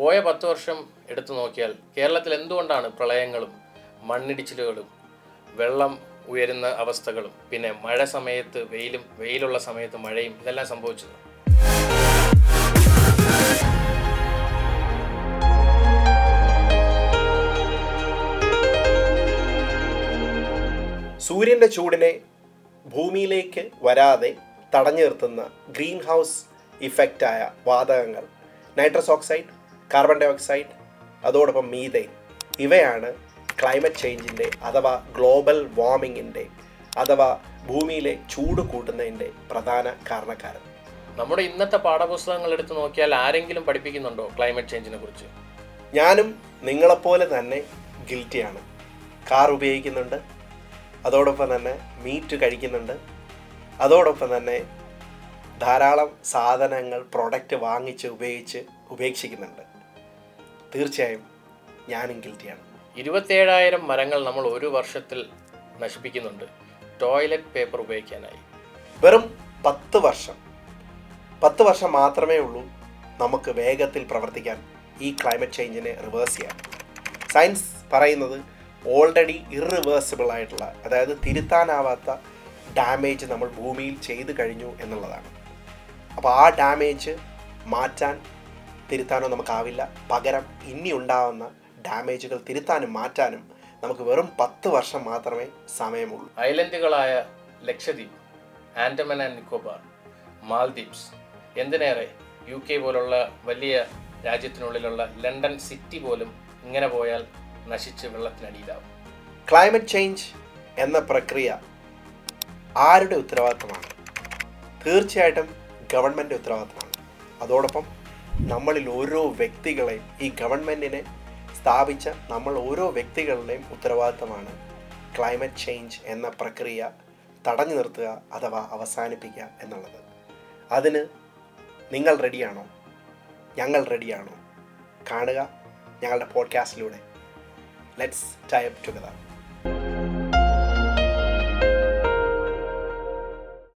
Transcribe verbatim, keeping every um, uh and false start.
പോയ പത്ത് വർഷം എടുത്തു നോക്കിയാൽ കേരളത്തിൽ എന്തുകൊണ്ടാണ് പ്രളയങ്ങളും മണ്ണിടിച്ചിലുകളും വെള്ളം ഉയരുന്ന അവസ്ഥകളും പിന്നെ മഴ സമയത്ത് വെയിലും വെയിലുള്ള സമയത്ത് മഴയും ഇതെല്ലാം സംഭവിച്ചത്? സൂര്യൻ്റെ ചൂടിനെ ഭൂമിയിലേക്ക് വരാതെ തടഞ്ഞു നിർത്തുന്ന ഗ്രീൻ ഹൗസ് ഇഫക്റ്റായ വാതകങ്ങൾ nitrous oxide, carbon dioxide, അതോടൊപ്പം മീഥെയ്ൻ, ഇവയാണ് ക്ലൈമറ്റ് ചേഞ്ചിൻ്റെ അഥവാ ഗ്ലോബൽ വാർമിങ്ങിൻ്റെ അഥവാ ഭൂമിയിലെ ചൂട് കൂട്ടുന്നതിൻ്റെ പ്രധാന കാരണക്കാരൻ. നമ്മുടെ ഇന്നത്തെ പാഠപുസ്തകങ്ങൾ എടുത്തു നോക്കിയാൽ ആരെങ്കിലും പഠിപ്പിക്കുന്നുണ്ടോ ക്ലൈമറ്റ് ചേഞ്ചിനെ കുറിച്ച്? ഞാനും നിങ്ങളെപ്പോലെ തന്നെ ഗിൽറ്റിയാണ്. കാർ ഉപയോഗിക്കുന്നുണ്ട്, അതോടൊപ്പം തന്നെ മീറ്റ് കഴിക്കുന്നുണ്ട്, അതോടൊപ്പം തന്നെ ധാരാളം സാധനങ്ങൾ പ്രൊഡക്റ്റ് വാങ്ങിച്ച് ഉപയോഗിച്ച് ഉപേക്ഷിക്കുന്നുണ്ട്. തീർച്ചയായും ഞാനും ഗിൽറ്റിയാണ്. ഇരുപത്തേഴായിരം മരങ്ങൾ നമ്മൾ ഒരു വർഷത്തിൽ നശിപ്പിക്കുന്നുണ്ട് ടോയ്ലറ്റ് പേപ്പർ ഉപയോഗിക്കാനായി. വെറും പത്ത് വർഷം പത്ത് വർഷം മാത്രമേ ഉള്ളൂ നമുക്ക് വേഗത്തിൽ പ്രവർത്തിക്കാൻ, ഈ ക്ലൈമറ്റ് ചേഞ്ചിനെ റിവേഴ്സ് ചെയ്യാൻ. സയൻസ് പറയുന്നത് ഓൾറെഡി ഇറിവേഴ്സിബിൾ ആയിട്ടുള്ള, അതായത് തിരുത്താനാവാത്ത ഡാമേജ് നമ്മൾ ഭൂമിയിൽ ചെയ്തു കഴിഞ്ഞു എന്നുള്ളതാണ്. അപ്പോൾ ആ ഡാമേജ് മാറ്റാൻ തിരുത്താനോ നമുക്കാവില്ല. പകരം ഇനി ഉണ്ടാവുന്ന ഡാമേജുകൾ തിരുത്താനും മാറ്റാനും നമുക്ക് വെറും പത്ത് വർഷം മാത്രമേ സമയമുള്ളൂ. ഐലൻഡുകളായ ലക്ഷദ്വീപ്, ആൻഡമാൻ ആൻഡ് നിക്കോബാർ, മാൽദ്വീപ്സ്, എന്തിനേറെ യു കെ പോലുള്ള വലിയ രാജ്യത്തിനുള്ളിലുള്ള ലണ്ടൻ സിറ്റി പോലും ഇങ്ങനെ പോയാൽ നശിച്ച് വെള്ളത്തിനടിയിലാവും. ക്ലൈമറ്റ് ചേഞ്ച് എന്ന പ്രക്രിയ ആരുടെ ഉത്തരവാദിത്തമാണ്? തീർച്ചയായിട്ടും ഗവൺമെൻറ് ഉത്തരവാദിത്തമാണ്. അതോടൊപ്പം നമ്മളിൽ ഓരോ വ്യക്തികളെയും, ഈ ഗവൺമെൻറ്റിനെ സ്ഥാപിച്ച നമ്മൾ ഓരോ വ്യക്തികളുടെയും ഉത്തരവാദിത്തമാണ് ക്ലൈമറ്റ് ചേഞ്ച് എന്ന പ്രക്രിയ തടഞ്ഞു നിർത്തുക അഥവാ അവസാനിപ്പിക്കുക എന്നുള്ളത്. അതിന് നിങ്ങൾ റെഡിയാണോ? ഞങ്ങൾ റെഡിയാണോ? കാണുക ഞങ്ങളുടെ പോഡ്കാസ്റ്റിലൂടെ. Let's tie up together.